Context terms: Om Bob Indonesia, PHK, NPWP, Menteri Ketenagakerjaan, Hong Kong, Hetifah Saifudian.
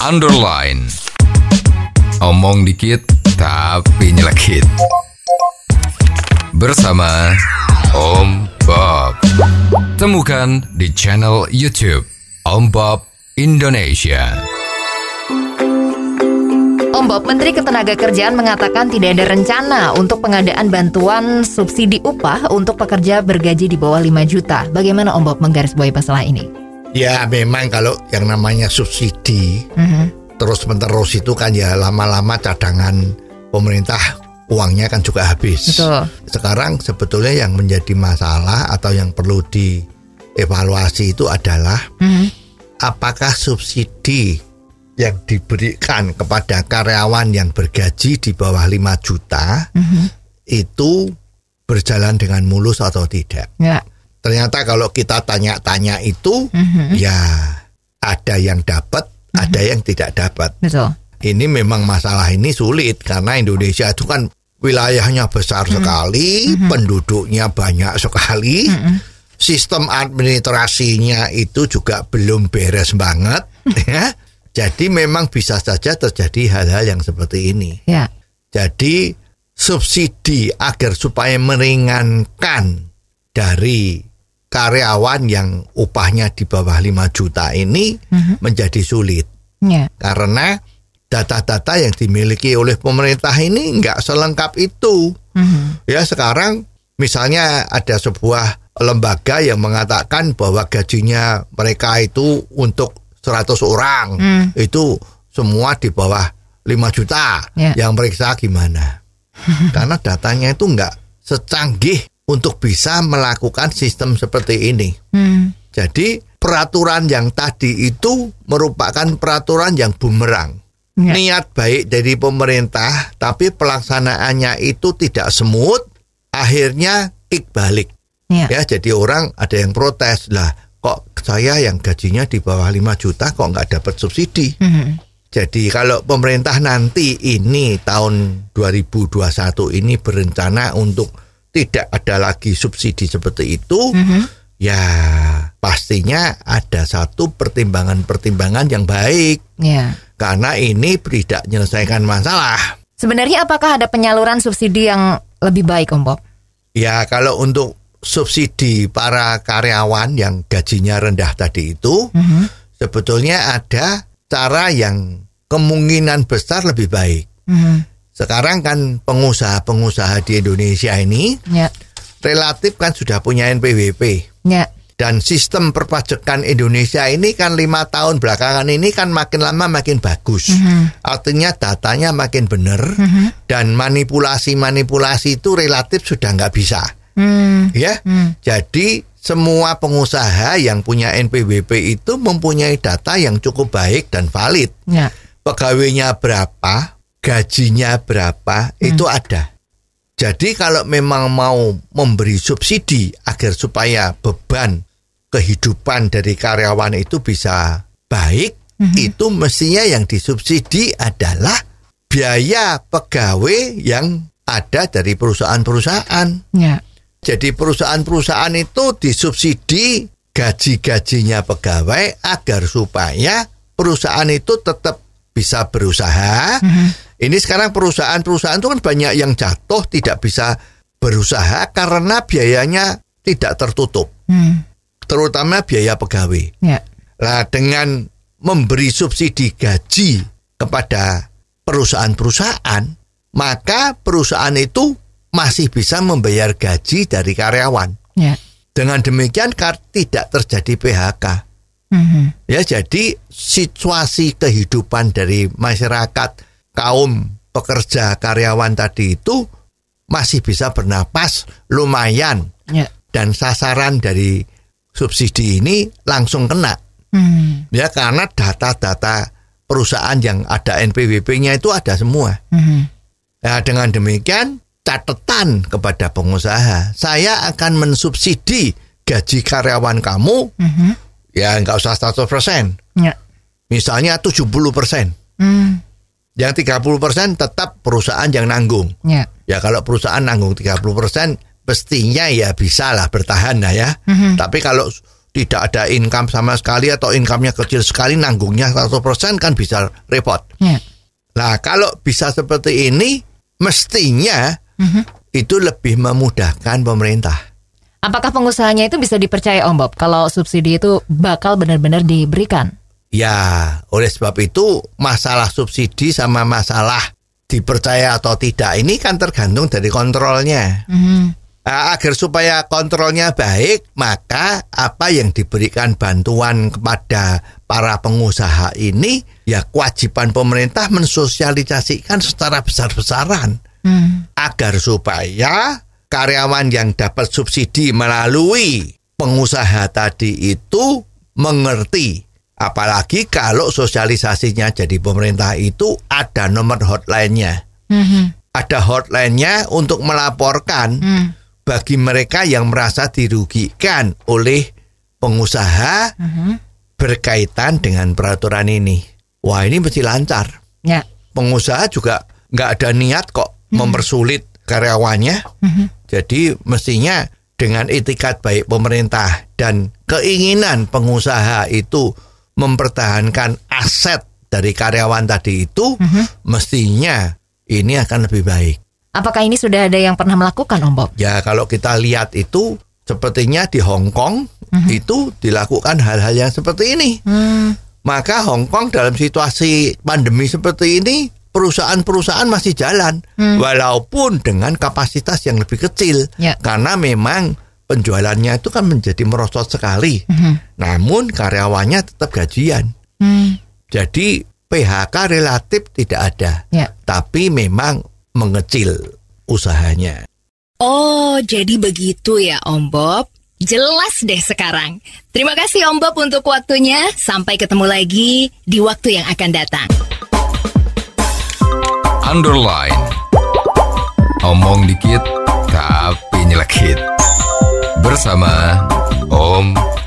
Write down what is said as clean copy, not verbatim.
Underline. Omong dikit tapi nyelekit. Bersama Om Bob. Temukan di channel YouTube Om Bob Indonesia. Om Bob, Menteri Ketenagakerjaan mengatakan tidak ada rencana untuk pengadaan bantuan subsidi upah untuk pekerja bergaji di bawah 5 juta. Bagaimana Om Bob menggarisbawahi masalah ini? Ya, memang kalau yang namanya subsidi terus-menerus itu kan ya lama-lama cadangan pemerintah uangnya kan juga habis. Betul. Sekarang sebetulnya yang menjadi masalah atau yang perlu dievaluasi itu adalah apakah subsidi yang diberikan kepada karyawan yang bergaji di bawah 5 juta itu berjalan dengan mulus atau tidak. Ya. Ternyata kalau kita tanya-tanya itu ya ada yang dapat, ada yang tidak dapat. Betul. Ini memang masalah ini sulit karena Indonesia itu kan wilayahnya besar sekali, penduduknya banyak sekali, sistem administrasinya itu juga belum beres banget, ya. Jadi memang bisa saja terjadi hal-hal yang seperti ini. Ya. Jadi subsidi agar supaya meringankan dari karyawan yang upahnya di bawah 5 juta ini menjadi sulit, ya. Karena data-data yang dimiliki oleh pemerintah ini nggak selengkap itu. Ya, sekarang misalnya ada sebuah lembaga yang mengatakan bahwa gajinya mereka itu untuk 100 orang. Itu semua di bawah 5 juta. Yeah. Yang meriksa gimana? Karena datanya itu nggak secanggih untuk bisa melakukan sistem seperti ini. Jadi peraturan yang tadi itu merupakan peraturan yang bumerang. Ya. Niat baik dari pemerintah, tapi pelaksanaannya itu tidak smooth, akhirnya kick balik. Ya. Ya, jadi orang ada yang protes, lah kok saya yang gajinya di bawah 5 juta kok nggak dapat subsidi. Jadi kalau pemerintah nanti ini tahun 2021 ini berencana untuk tidak ada lagi subsidi seperti itu, ya pastinya ada satu pertimbangan-pertimbangan yang baik. Ya. Karena ini tidak menyelesaikan masalah. Sebenarnya apakah ada penyaluran subsidi yang lebih baik, Om Bob? Ya, kalau untuk subsidi para karyawan yang gajinya rendah tadi itu, sebetulnya ada cara yang kemungkinan besar lebih baik. Sekarang kan pengusaha-pengusaha di Indonesia ini relatif kan sudah punya NPWP. Ya. Dan sistem perpajakan Indonesia ini kan 5 tahun belakangan ini kan makin lama makin bagus. Artinya datanya makin benar dan manipulasi-manipulasi itu relatif sudah nggak bisa. Ya, jadi semua pengusaha yang punya NPWP itu mempunyai data yang cukup baik dan valid. Ya. Pegawainya berapa, gajinya berapa, itu ada. Jadi kalau memang mau memberi subsidi agar supaya beban kehidupan dari karyawan itu bisa baik, itu mestinya yang disubsidi adalah biaya pegawai yang ada dari perusahaan-perusahaan. Ya. Jadi perusahaan-perusahaan itu disubsidi gaji-gajinya pegawai agar supaya perusahaan itu tetap bisa berusaha. Ini sekarang perusahaan-perusahaan itu kan banyak yang jatuh tidak bisa berusaha karena biayanya tidak tertutup. Terutama biaya pegawai. Ya. Nah, dengan memberi subsidi gaji kepada perusahaan-perusahaan, maka perusahaan itu masih bisa membayar gaji dari karyawan. Ya. Dengan demikian tidak terjadi PHK. Ya, jadi situasi kehidupan dari masyarakat kaum pekerja karyawan tadi itu masih bisa bernapas lumayan. Ya. Dan sasaran dari subsidi ini langsung kena. Ya, karena data-data perusahaan yang ada NPWP-nya itu ada semua. Nah, dengan demikian catatan kepada pengusaha, saya akan mensubsidi gaji karyawan kamu, ya nggak usah 100%. Ya. Misalnya 70%. Yang 30% tetap perusahaan yang nanggung. Ya, ya kalau perusahaan nanggung 30%, mestinya ya bisa lah bertahan lah ya. Tapi kalau tidak ada income sama sekali atau income-nya kecil sekali, nanggungnya 100% kan bisa repot. Yeah. Nah, kalau bisa seperti ini, mestinya itu lebih memudahkan pemerintah. Apakah pengusahanya itu bisa dipercaya, Om Bob, kalau subsidi itu bakal benar-benar diberikan? Ya, oleh sebab itu masalah subsidi sama masalah dipercaya atau tidak ini kan tergantung dari kontrolnya. Agar supaya kontrolnya baik, maka apa yang diberikan bantuan kepada para pengusaha ini, ya kewajiban pemerintah mensosialisasikan secara besar-besaran. Agar supaya karyawan yang dapat subsidi melalui pengusaha tadi itu mengerti. Apalagi kalau sosialisasinya jadi pemerintah itu ada nomor hotline-nya. Ada hotline-nya untuk melaporkan bagi mereka yang merasa dirugikan oleh pengusaha berkaitan dengan peraturan ini. Wah, ini mesti lancar. Ya. Pengusaha juga nggak ada niat kok mempersulit karyawannya. Jadi mestinya dengan etikat baik pemerintah dan keinginan pengusaha itu mempertahankan aset dari karyawan tadi itu, mestinya ini akan lebih baik. Apakah ini sudah ada yang pernah melakukan, Om Bob? Ya, kalau kita lihat itu sepertinya di Hong Kong itu dilakukan hal-hal yang seperti ini. Maka Hong Kong dalam situasi pandemi seperti ini, perusahaan-perusahaan masih jalan, walaupun dengan kapasitas yang lebih kecil, karena memang penjualannya itu kan menjadi merosot sekali. Namun karyawannya tetap gajian. Jadi PHK relatif tidak ada, tapi memang mengecil usahanya. Oh, jadi begitu ya, Om Bob. Jelas deh sekarang. Terima kasih, Om Bob, untuk waktunya. Sampai ketemu lagi di waktu yang akan datang. Underline. Omong dikit tapi nyelekit. Bersama Om